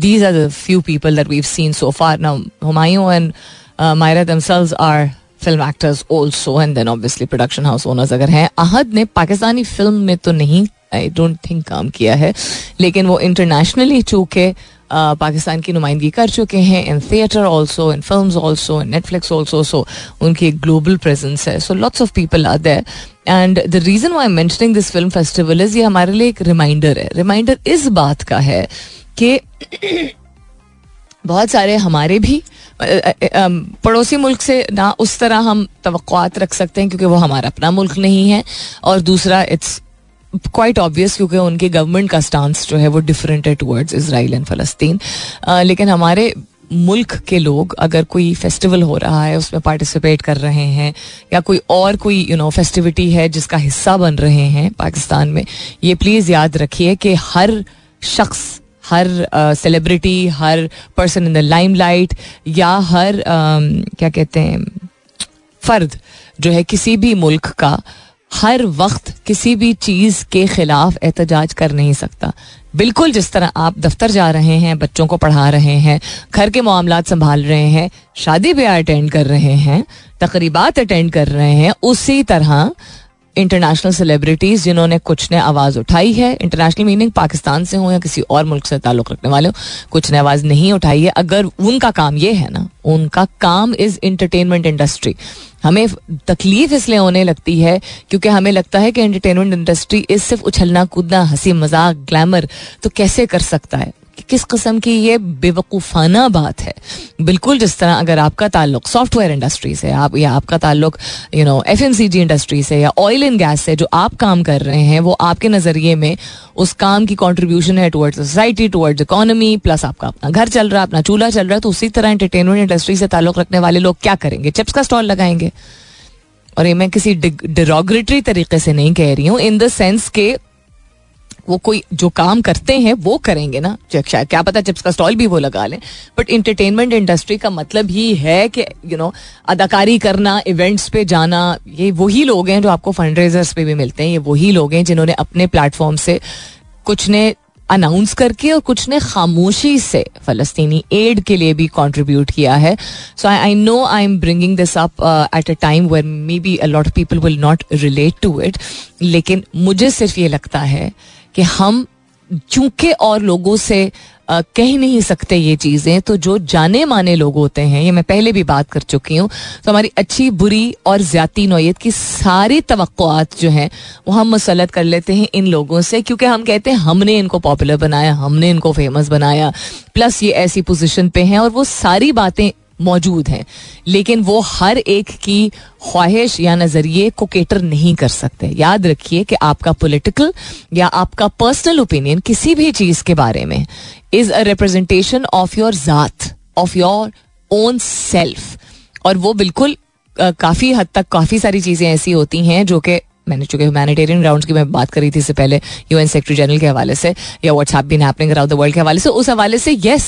These are the few people that we have seen so far. Now Humayun and Maira themselves are film actors also and then obviously production house owners अगर हैं. अहद ने पाकिस्तानी फिल्म में तो नहीं आई डोंट थिंक काम किया है, लेकिन वो इंटरनेशनली चूँकि पाकिस्तान की नुमाइंदगी कर चुके हैं in theatre also, in films also, in Netflix also. So उनकी एक ग्लोबल प्रेजेंस है. So lots of people are there and the reason why I am mentioning this film festival is ये हमारे लिए एक रिमाइंडर है. रिमाइंडर इस बात का है कि बहुत सारे हमारे भी पड़ोसी मुल्क से ना उस तरह हम तवक्कुआत रख सकते हैं क्योंकि वो हमारा अपना मुल्क नहीं है, और दूसरा इट्स क्वाइट ऑब्वियस क्योंकि उनके गवर्नमेंट का स्टांस जो है वो डिफरेंट है टुवर्ड्स इज़राइल एंड फ़लस्तीन. लेकिन हमारे मुल्क के लोग अगर कोई फेस्टिवल हो रहा है उसमें पार्टिसिपेट कर रहे हैं या कोई और कोई फेस्टिविटी है जिसका हिस्सा बन रहे हैं पाकिस्तान में, ये प्लीज़ याद रखिए कि हर शख्स, हर सेलिब्रिटी, हर पर्सन इन द लाइमलाइट या हर क्या कहते हैं फ़र्द जो है किसी भी मुल्क का हर वक्त किसी भी चीज़ के ख़िलाफ़ एहतजाज कर नहीं सकता. बिल्कुल जिस तरह आप दफ्तर जा रहे हैं, बच्चों को पढ़ा रहे हैं, घर के मामलात संभाल रहे हैं, शादी ब्याह अटेंड कर रहे हैं, तकरीबात अटेंड कर रहे हैं, उसी तरह इंटरनेशनल सेलिब्रिटीज़ जिन्होंने कुछ ने आवाज़ उठाई है, इंटरनेशनल मीनिंग पाकिस्तान से हो या किसी और मुल्क से ताल्लुक़ रखने वाले हो, कुछ ने आवाज़ नहीं उठाई है. अगर उनका काम ये है ना, उनका काम इज़ इंटरटेनमेंट इंडस्ट्री. हमें तकलीफ इसलिए होने लगती है क्योंकि हमें लगता है कि एंटरटेनमेंट इंडस्ट्री इस सिर्फ उछलना कूदना, हंसी मजाक, ग्लैमर. तो कैसे कर सकता है? किस किस्म की ये बेवकूफ़ाना बात है. बिल्कुल जिस तरह अगर आपका ताल्लुक सॉफ्टवेयर इंडस्ट्री से आप या आपका ताल्लुक FMCG इंडस्ट्री से या ऑयल एंड गैस से, जो आप काम कर रहे हैं वो आपके नज़रिए में उस काम की कंट्रीब्यूशन है towards society, towards economy, plus आपका अपना घर चल रहा है, अपना चूल्हा चल रहा है. तो उसी तरह एंटरटेनमेंट इंडस्ट्री से ताल्लुक रखने वाले लोग क्या करेंगे? चिप्स का स्टॉल लगाएंगे. और ये मैं किसी डिरोगेटरी तरीके से नहीं कह रही हूँ, इन द सेंस के वो कोई जो काम करते हैं वो करेंगे ना, शायद क्या पता चिप्स का स्टॉल भी वो लगा लें. बट एंटरटेनमेंट इंडस्ट्री का मतलब ही है कि यू नो अदाकारी करना, इवेंट्स पे जाना, ये वही लोग हैं जो आपको फंड रेजर्स पे भी मिलते हैं. ये वही लोग हैं जिन्होंने अपने प्लेटफॉर्म से, कुछ ने अनाउंस करके और कुछ ने खामोशी से फलस्तीनी एड के लिए भी कंट्रीब्यूट किया है. So I know I am bringing this up at a time where maybe a lot of people will not relate to it, लेकिन मुझे सिर्फ ये लगता है कि हम चूंकि और लोगों से कह नहीं सकते ये चीज़ें, तो जो जाने माने लोग होते हैं, ये मैं पहले भी बात कर चुकी हूँ, तो हमारी अच्छी बुरी और ज़्याती नौयत की सारी तवक्कुआत जो हैं वो हम मुसलत कर लेते हैं इन लोगों से, क्योंकि हम कहते हैं हमने इनको पॉपुलर बनाया, हमने इनको फेमस बनाया, प्लस ये ऐसी पोजीशन पे हैं. और वो सारी बातें मौजूद हैं, लेकिन वो हर एक की ख्वाहिश या नज़रिए को केटर नहीं कर सकते. याद रखिए कि आपका पॉलिटिकल या आपका पर्सनल ओपिनियन किसी भी चीज़ के बारे में is a representation of your ज़ात, ऑफ योर ओन सेल्फ. और वो बिल्कुल काफ़ी हद तक काफ़ी सारी चीज़ें ऐसी होती हैं जो कि मैंने, चूंकि ह्यूमैनिटेरियन ग्राउंड्स की मैं बात करी थी इससे पहले यूएन सेक्रेटरी जनरल के हवाले से, या WhatsApp been happening around the world के हवाले से, उस हवाले से यस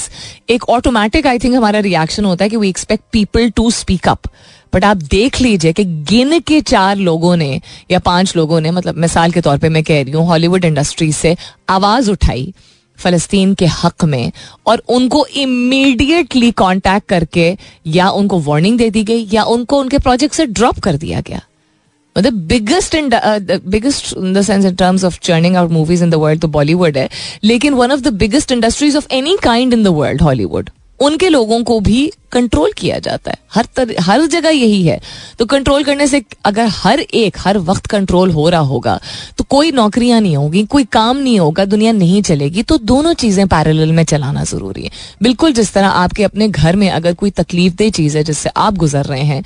एक ऑटोमेटिक आई थिंक हमारा रिएक्शन होता है कि we expect people to speak up. But आप देख लीजिए कि गिन के 4 लोगों ने या 5 लोगों ने, मतलब मिसाल के तौर पर मैं कह रही हूँ, हॉलीवुड इंडस्ट्री से आवाज़ उठाई फ़लस्तीन के हक़ में, और उनको इमीडिएटली कॉन्टैक्ट करके या उनको वार्निंग दे दी गई या उनको उनके प्रोजेक्ट से ड्रॉप कर दिया गया. The biggest in the sense in terms of churning out movies in the world तो Bollywood है, लेकिन one of the biggest industries of any kind in the world Hollywood, उनके लोगों को भी कंट्रोल किया जाता है. हर जगह यही है. तो कंट्रोल करने से अगर हर वक्त कंट्रोल हो रहा होगा तो कोई नौकरियां नहीं होगी, कोई काम नहीं होगा, दुनिया नहीं चलेगी. तो दोनों चीज़ें पैरेलल में चलाना ज़रूरी है. बिल्कुल जिस तरह आपके अपने घर में अगर कोई तकलीफदेह चीज़ है जिससे आप गुजर रहे हैं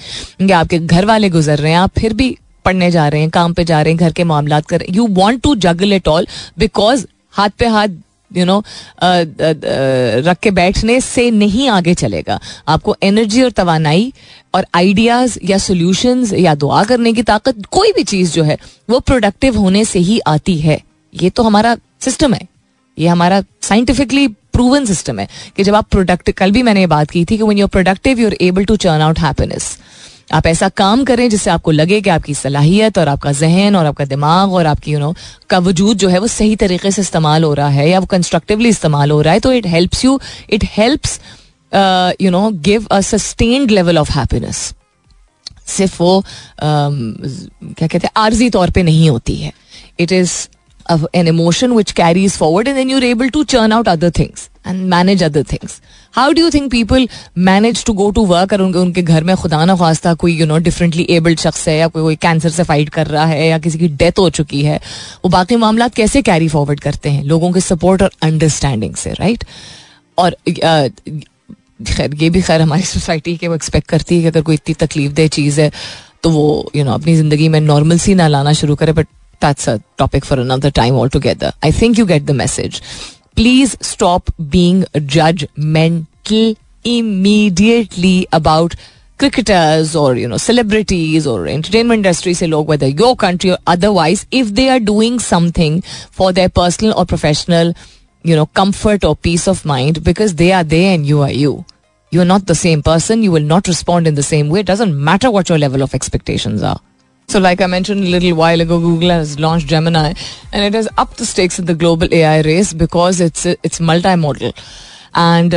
या आपके घर वाले गुजर रहे हैं, आप फिर भी पढ़ने जा रहे हैं, काम पे जा रहे हैं, घर के मामलात कर रहे हैं, you want to juggle it all, because हाथ पे हाथ यू नो रख के बैठने से नहीं आगे चलेगा. आपको एनर्जी और तवानाई और आइडियाज़ या सॉल्यूशंस या दुआ करने की ताकत, कोई भी चीज़ जो है वो प्रोडक्टिव होने से ही आती है. ये तो हमारा सिस्टम है, ये हमारा साइंटिफिकली प्रूवन सिस्टम है कि जब आप प्रोडक्ट, कल भी मैंने ये बात की थी कि when you are productive you are able to churn out happiness. आप ऐसा काम करें जिससे आपको लगे कि आपकी सलाहियत और आपका जहन और आपका दिमाग और आपकी का वजूद जो है वो सही तरीके से इस्तेमाल हो रहा है या वो कंस्ट्रक्टिवली इस्तेमाल हो रहा है. तो it helps you, it helps give a sustained level of happiness. सिर्फ वो क्या कहते हैं, आर्जी तौर पे नहीं होती है. It is an emotion which carries forward and then you're able to churn out other things and manage other things. How do you think people manage to go to work और उनके घर में खुदा ना ख्वास्ता कोई differently abled शख्स है या कोई कैंसर से फाइट कर रहा है या किसी की डेथ हो चुकी है, वो बाकी मामला कैसे कैरी फॉरवर्ड करते हैं? लोगों के सपोर्ट और अंडरस्टैंडिंग से, राइट? और खैर ये भी खैर हमारी सोसाइटी के वो एक्सपेक्ट करती है कि अगर कोई इतनी तकलीफदेह चीज़ है तो वो अपनी ज़िंदगी में नॉर्मलसी ना लाना शुरू करे. But that's a topic for another time altogether. I think you get the message. Please stop being judgmental immediately about cricketers or celebrities or entertainment industry se log, whether your country or otherwise, if they are doing something for their personal or professional comfort or peace of mind, because they are they and you are you. You are not the same person. You will not respond in the same way. It doesn't matter what your level of expectations are. So like I mentioned a little while ago, Google has launched Gemini and it has upped the stakes in the global AI race because it's multimodal and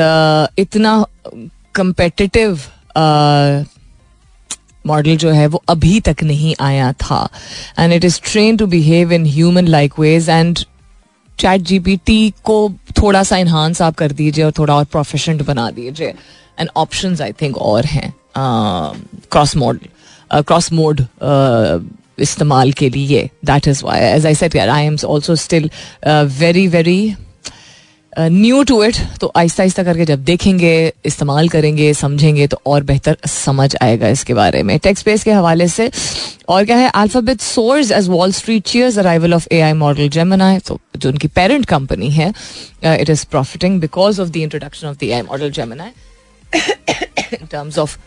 itna competitive model जो है वो अभी तक नहीं आया था. And it is trained to behave in human-like ways and chat GPT को थोड़ा सा इन्हांस आप कर दीजिए और थोड़ा और प्रोफिशेंट बना दीजिए. And options I think और हैं क्रॉस मोड इस्तेमाल के लिए. That is why as I said I am also still very very new to it. तो आहिस्ता आहिस्ता करके जब देखेंगे, इस्तेमाल करेंगे, समझेंगे तो और बेहतर समझ आएगा इसके बारे में. टेक्स्ट बेस के हवाले से और क्या है, Alphabet source as Wall Street cheers arrival of AI model Gemini. तो जो उनकी पेरेंट कंपनी है, it is profiting because of the introduction of the AI model Gemini in terms of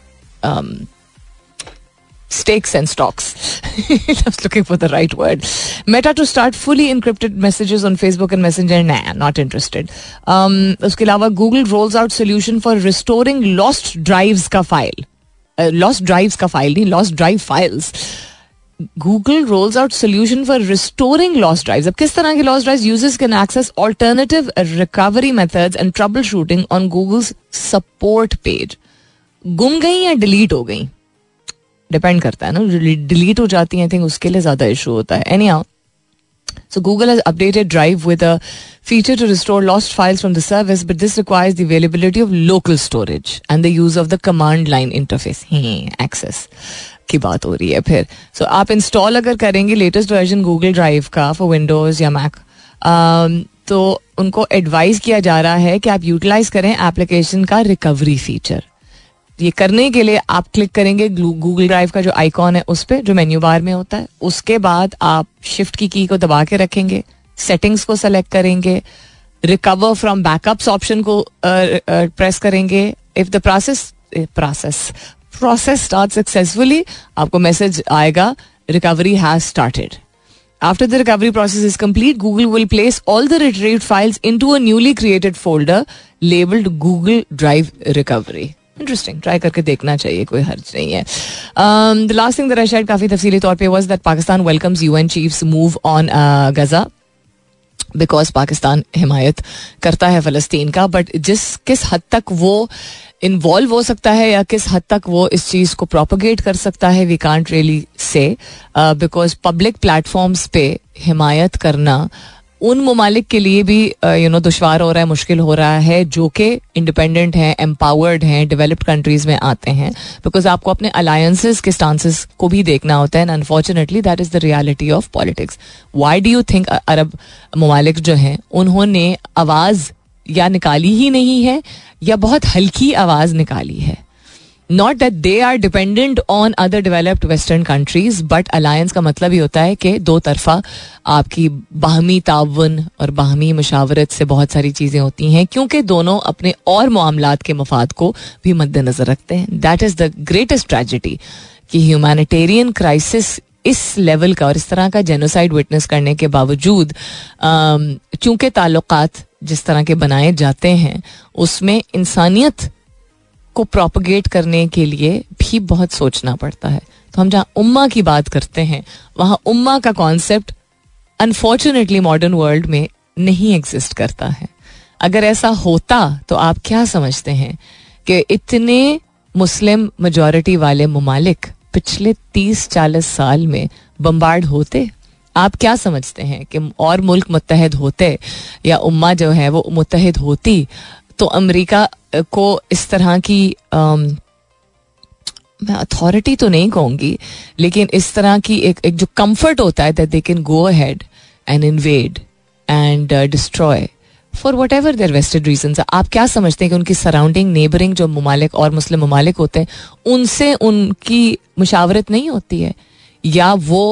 Stakes and stocks. I was looking for the right word. Meta to start fully encrypted messages on Facebook and Messenger. Nah, not interested. उसके अलावा Google rolls out solution for restoring lost drives का file. Lost drives का file नहीं, lost drive files. Google rolls out solution for restoring lost drives. अब किस तरह के lost drives? Users can access alternative recovery methods and troubleshooting on Google's support page. गुम गई या delete हो गई? डिपेंड करता है ना. डिलीट हो जाती है आई थिंक उसके लिए ज्यादा इशू होता है. Anyhow, so Google has updated Drive with a feature to restore lost files from the service, but this requires the availability of local storage and the use of the command line interface. Access की बात हो रही है फिर. सो आप install अगर करेंगे latest version Google Drive का फॉर विंडोज या मैक, तो उनको एडवाइस किया जा रहा है कि आप यूटिलाइज करें एप्लीकेशन का रिकवरी फीचर. ये करने के लिए आप क्लिक करेंगे गूगल ड्राइव का जो आइकॉन है उस पे, जो मेन्यू बार में होता है. उसके बाद आप शिफ्ट की को दबा के रखेंगे, सेटिंग्स को सेलेक्ट करेंगे, रिकवर फ्रॉम बैकअप्स ऑप्शन को प्रेस करेंगे. If the process start successfully, आपको मैसेज आएगा recovery has started. After the recovery process is complete, Google will place all the retrieved files into a newly created folder labeled Google Drive Recovery. Interesting, try करके देखना चाहिए, कोई हर्ज नहीं है. The last thing that I shared काफी तफसीली तौर पे was that Pakistan welcomes UN chief's move on Gaza, because Pakistan हिमायत करता है फलस्तीन का. बट जिस किस हद तक वो इन्वॉल्व हो सकता है या किस हद तक वो इस चीज़ को प्रोपोगेट कर सकता है, we can't really say, because public platforms पे हिमायत करना उन ममालिक के लिए भी दुश्वार हो रहा है, मुश्किल हो रहा है जो कि इंडिपेंडेंट हैं, एम्पावर्ड हैं, डेवलप्ड कंट्रीज में आते हैं, बिकॉज आपको अपने अलायंसेस के स्टांसेस को भी देखना होता है. And unfortunately that is the reality of politics. Why do you think अरब ममालिक जो हैं उन्होंने आवाज़ या निकाली ही नहीं है या बहुत हल्की आवाज़ निकाली है? Not that they are dependent on other developed Western countries, but alliance का मतलब ये होता है कि दो तरफा आपकी बाहमी तावन और बाहमी मशावरत से बहुत सारी चीज़ें होती हैं, क्योंकि दोनों अपने और मामलात के मफाद को भी मद्देनज़र रखते हैं. That is the greatest tragedy कि humanitarian crisis इस लेवल का और इस तरह का जेनोसाइड विटनेस करने के बावजूद, चूँकि ताल्लुकात जिस तरह के बनाए जाते हैं उसमें इंसानियत को प्रोपगेट करने के लिए भी बहुत सोचना पड़ता है. तो हम जहाँ उम्मा की बात करते हैं वहाँ उम्मा का कॉन्सेप्ट अनफॉर्चुनेटली मॉडर्न वर्ल्ड में नहीं एग्जिस्ट करता है. अगर ऐसा होता तो आप क्या समझते हैं कि इतने मुस्लिम मेजॉरिटी वाले ममालिक पिछले 30-40 साल में बम्बार्ड होते? आप क्या समझते हैं कि और मुल्क मुत्तहद होते या उम्मा जो है वो मुत्तहद होती तो अमेरिका को इस तरह की मैं अथॉरिटी तो नहीं कहूँगी, लेकिन इस तरह की एक जो कंफर्ट होता है that they can go ahead and invade and destroy for whatever their wasted reasons. आप क्या समझते हैं कि उनकी सराउंडिंग नेबरिंग जो ममालिक और मुस्लिम ममालिक होते हैं उनसे उनकी मुशावरत नहीं होती है या वो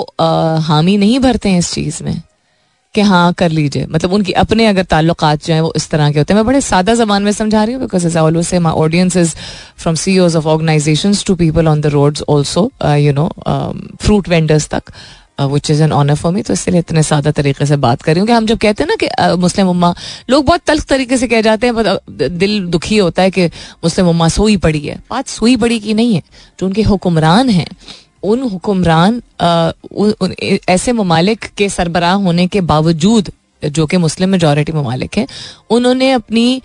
हामी नहीं भरते हैं इस चीज़ में कि हाँ कर लीजिए? मतलब उनकी अपने अगर ताल्लुकात जो हैं वो इस तरह के होते हैं. मैं बड़े सादा जबान में समझा रही हूँ because as I always say my audience is from CEOs of organisations to people on the roads also, fruit vendors तक, which is an honour for me. तो इसलिए इतने सादा तरीके से बात कर रही हूँ कि हम जब कहते हैं ना कि मुस्लिम उम्मा, लोग बहुत तल्ख तरीके से कह जाते हैं, पर दिल दुखी होता है कि मुस्लिम उम्मा सोई पड़ी है. बात सोई पड़ी की नहीं है. जो उनके हुक्मरान हैं उन हुक्मरान ऐसे ममालिक के सरबराह होने के बावजूद जो कि मुस्लिम मेजॉरिटी ममालिक हैं, उन्होंने अपनी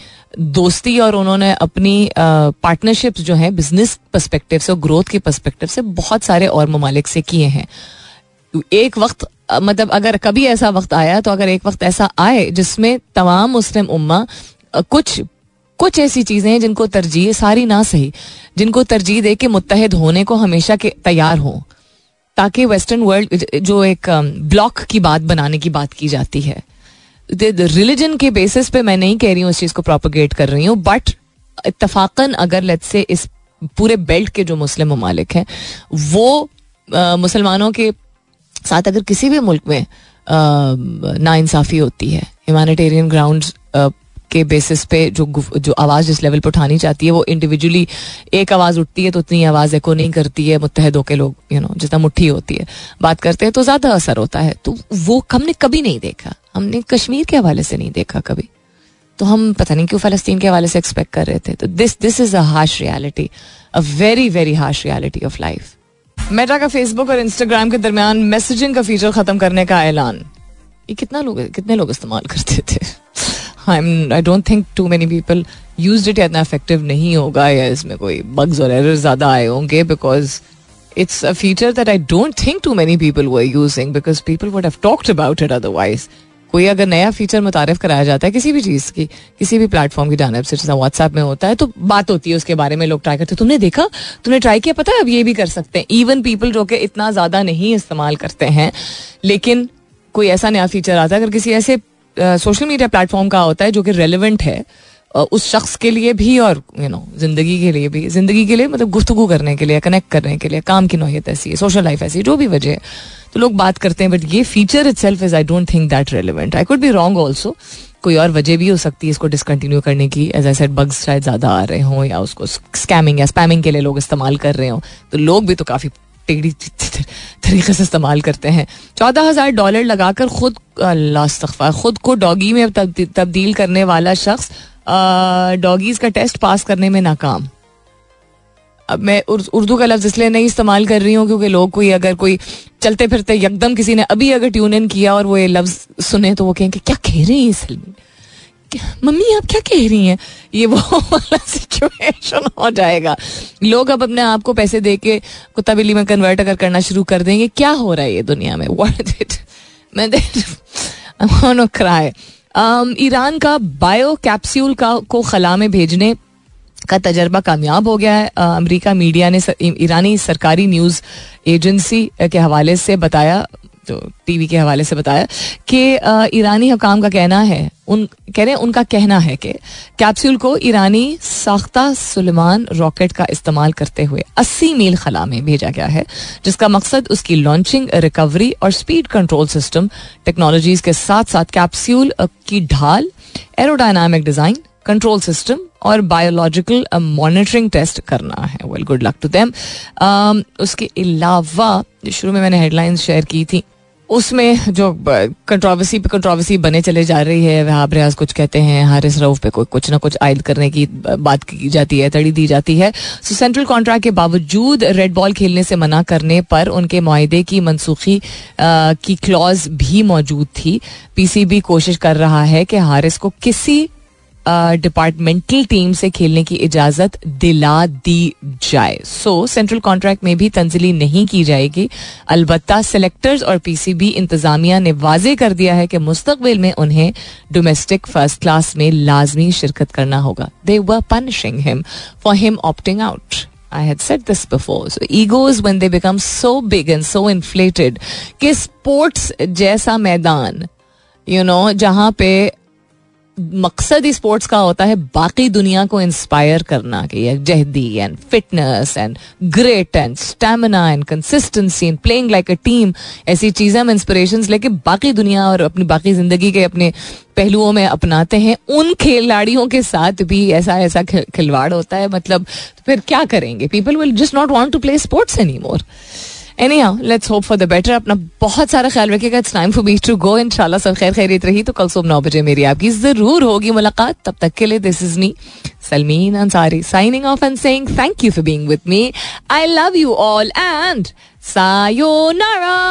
दोस्ती और उन्होंने अपनी पार्टनरशिप्स जो हैं बिजनेस पर्सपेक्टिव से और ग्रोथ के पर्सपेक्टिव से बहुत सारे और ममालिक से किए हैं. एक वक्त मतलब अगर कभी ऐसा वक्त आया तो अगर एक वक्त ऐसा आए जिसमें तमाम मुस्लिम उम्मा कुछ ऐसी चीज़ें हैं जिनको तरजीह, सारी ना सही, जिनको तरजीह दे के मुत्तहद होने को हमेशा के तैयार हों, ताकि वेस्टर्न वर्ल्ड जो एक ब्लॉक की बात बनाने की बात की जाती है रिलीजन के बेसिस पे, मैं नहीं कह रही हूँ इस चीज़ को प्रोपोगेट कर रही हूँ, बट इत्तफाकन अगर लेट्स से इस पूरे बेल्ट के जो मुस्लिम ममालिक हैं वो मुसलमानों के साथ अगर किसी भी मुल्क में नाइंसाफ़ी होती है, ह्यूमैनिटेरियन ग्राउंड्स के बेसिस पे जो आवाज़ जिस लेवल पर उठानी चाहती है वो इंडिविजुअली एक आवाज़ उठती है तो उतनी आवाज़ एको नहीं करती है, मुत्तहद होकर लोग you know, जितना मुट्ठी होती है बात करते हैं तो ज़्यादा असर होता है. तो वो हमने कभी नहीं देखा, हमने कश्मीर के हवाले से नहीं देखा कभी, तो हम पता नहीं क्यों फ़लस्तीन के हवाले से एक्सपेक्ट कर रहे थे. तो this is a harsh reality, a very very harsh reality of life. Meta का फेसबुक और इंस्टाग्राम के दरमियान मैसेजिंग का फीचर ख़त्म करने का ऐलान. ये कितने लोग इस्तेमाल करते थे? I don't think too many people used it. इतना effective नहीं होगा या इसमें कोई bugs और errors ज़्यादा आए होंगे because it's a feature that I don't think too many people were using because people would have talked about it otherwise. कोई अगर नया फीचर मुतारिफ कराया जाता है किसी भी चीज़ की, किसी भी प्लेटफॉर्म की जानब से, जैसा व्हाट्सएप में होता है तो बात होती है उसके बारे में, लोग ट्राई करते हैं, तुमने देखा, तुमने ट्राई किया, पता है अब ये भी कर सकते हैं. इवन पीपल जो कि इतना ज़्यादा नहीं इस्तेमाल करते हैं, लेकिन कोई ऐसा नया फीचर आता है अगर किसी ऐसे सोशल मीडिया प्लेटफॉर्म का होता है जो कि रेलिवेंट है उस शख्स के लिए भी और you know, जिंदगी के लिए भी, जिंदगी के लिए मतलब गुफ्तगू करने के लिए, कनेक्ट करने के लिए, काम की नौयत ऐसी है, सोशल लाइफ ऐसी, जो भी वजह है तो लोग बात करते हैं. बट ये feature itself is I don't think that relevant. I could be wrong also, कोई और वजह भी हो सकती है इसको डिसकंटिन्यू करने की. एज आई सेड, बग्स शायद ज़्यादा आ रहे हों या उसको स्कैमिंग या स्पैमिंग के लिए लोग इस्तेमाल कर रहे हों, तो लोग भी तो काफ़ी टेढ़ी तरीके से इस्तेमाल करते हैं. $14,000 लगाकर खुद को डॉगी में तब्दील करने वाला शख्स डॉगीज का टेस्ट पास करने में नाकाम. अब मैं उर्दू का लफ्ज़ इसलिए नहीं इस्तेमाल कर रही हूँ क्योंकि लोग कोई चलते फिरते यकदम किसी ने अभी अगर ट्यून इन किया और वो ये लफ्ज़ सुने तो वो कहेंगे क्या कह रही हैं सलमीन, मम्मी आप क्या कह रही हैं, ये वो वाला सिचुएशन हो जाएगा. लोग अब अपने आप को पैसे दे के कुत्ता बिल्ली में कन्वर्ट अगर करना शुरू कर देंगे. क्या हो रहा है ये दुनिया में? ईरान का बायो कैप्सूल को खला में भेजने का तजर्बा कामयाब हो गया है. अमेरिका मीडिया ने ईरानी सरकारी न्यूज़ एजेंसी के हवाले से बताया, जो टीवी के हवाले से बताया कि ईरानी हुकाम का कहना है, उनका कहना है कि कैप्सूल को ईरानी साख्ता सुलेमान रॉकेट का इस्तेमाल करते हुए 80 मील खला में भेजा गया है, जिसका मकसद उसकी लॉन्चिंग, रिकवरी और स्पीड कंट्रोल सिस्टम टेक्नोलॉजीज के साथ साथ कैप्सूल की ढाल, एरोडायनामिक डिज़ाइन, कंट्रोल सिस्टम और बायोलॉजिकल मॉनिटरिंग टेस्ट करना है. Well, good luck to them. उसके अलावा शुरू में मैंने हेडलाइंस शेयर की थी, उसमें जो कंट्रोवर्सी पे कंट्रोवर्सी बने चले जा रही है. वहाब रियाज कुछ कहते हैं, हारिस रऊफ पे कुछ ना कुछ आयद करने की बात की जाती है, तड़ी दी जाती है. सो सेंट्रल कॉन्ट्रैक्ट के बावजूद रेड बॉल खेलने से मना करने पर उनके माहदे की मनसूखी की क्लॉज भी मौजूद थी. PCB कोशिश कर रहा है कि हारिस को किसी डिपार्टमेंटल टीम से खेलने की इजाज़त दिला दी जाए. सो सेंट्रल कॉन्ट्रैक्ट में भी तंजिली नहीं की जाएगी, अलबत्ता सेलेक्टर्स और PCB इंतज़ामिया ने वाजे कर दिया है कि मुस्तकबिल में उन्हें डोमेस्टिक फर्स्ट क्लास में लाजमी शिरकत करना होगा. They were punishing him for him opting out. I had said this before. So egos, when they become so big and so inflated कि sports जैसा मैदान जहाँ पे मकसद ही स्पोर्ट्स का होता है बाकी दुनिया को इंस्पायर करना कि यकजहदी and fitness and great and stamina and consistency and playing like a team, ऐसी चीज़ें हम इंस्पिरेशंस लेके बाकी दुनिया और अपनी बाकी ज़िंदगी के अपने पहलुओं में अपनाते हैं. उन खिलाड़ियों के साथ भी ऐसा खिलवाड़ होता है, मतलब तो फिर क्या करेंगे? People will just not want to play sports anymore. Anyhow, let's hope for the better. अपना बहुत सारा ख्याल रखिएगा. It's time for me to go. इंशाल्लाह सब खैर खैरियत रही तो कल सुबह 9 बजे मेरी आपकी ज़रूर होगी मुलाकात. तब तक के लिए this is me, Salmeen Ansari, signing off and saying thank you for being with me. I love you all and sayonara.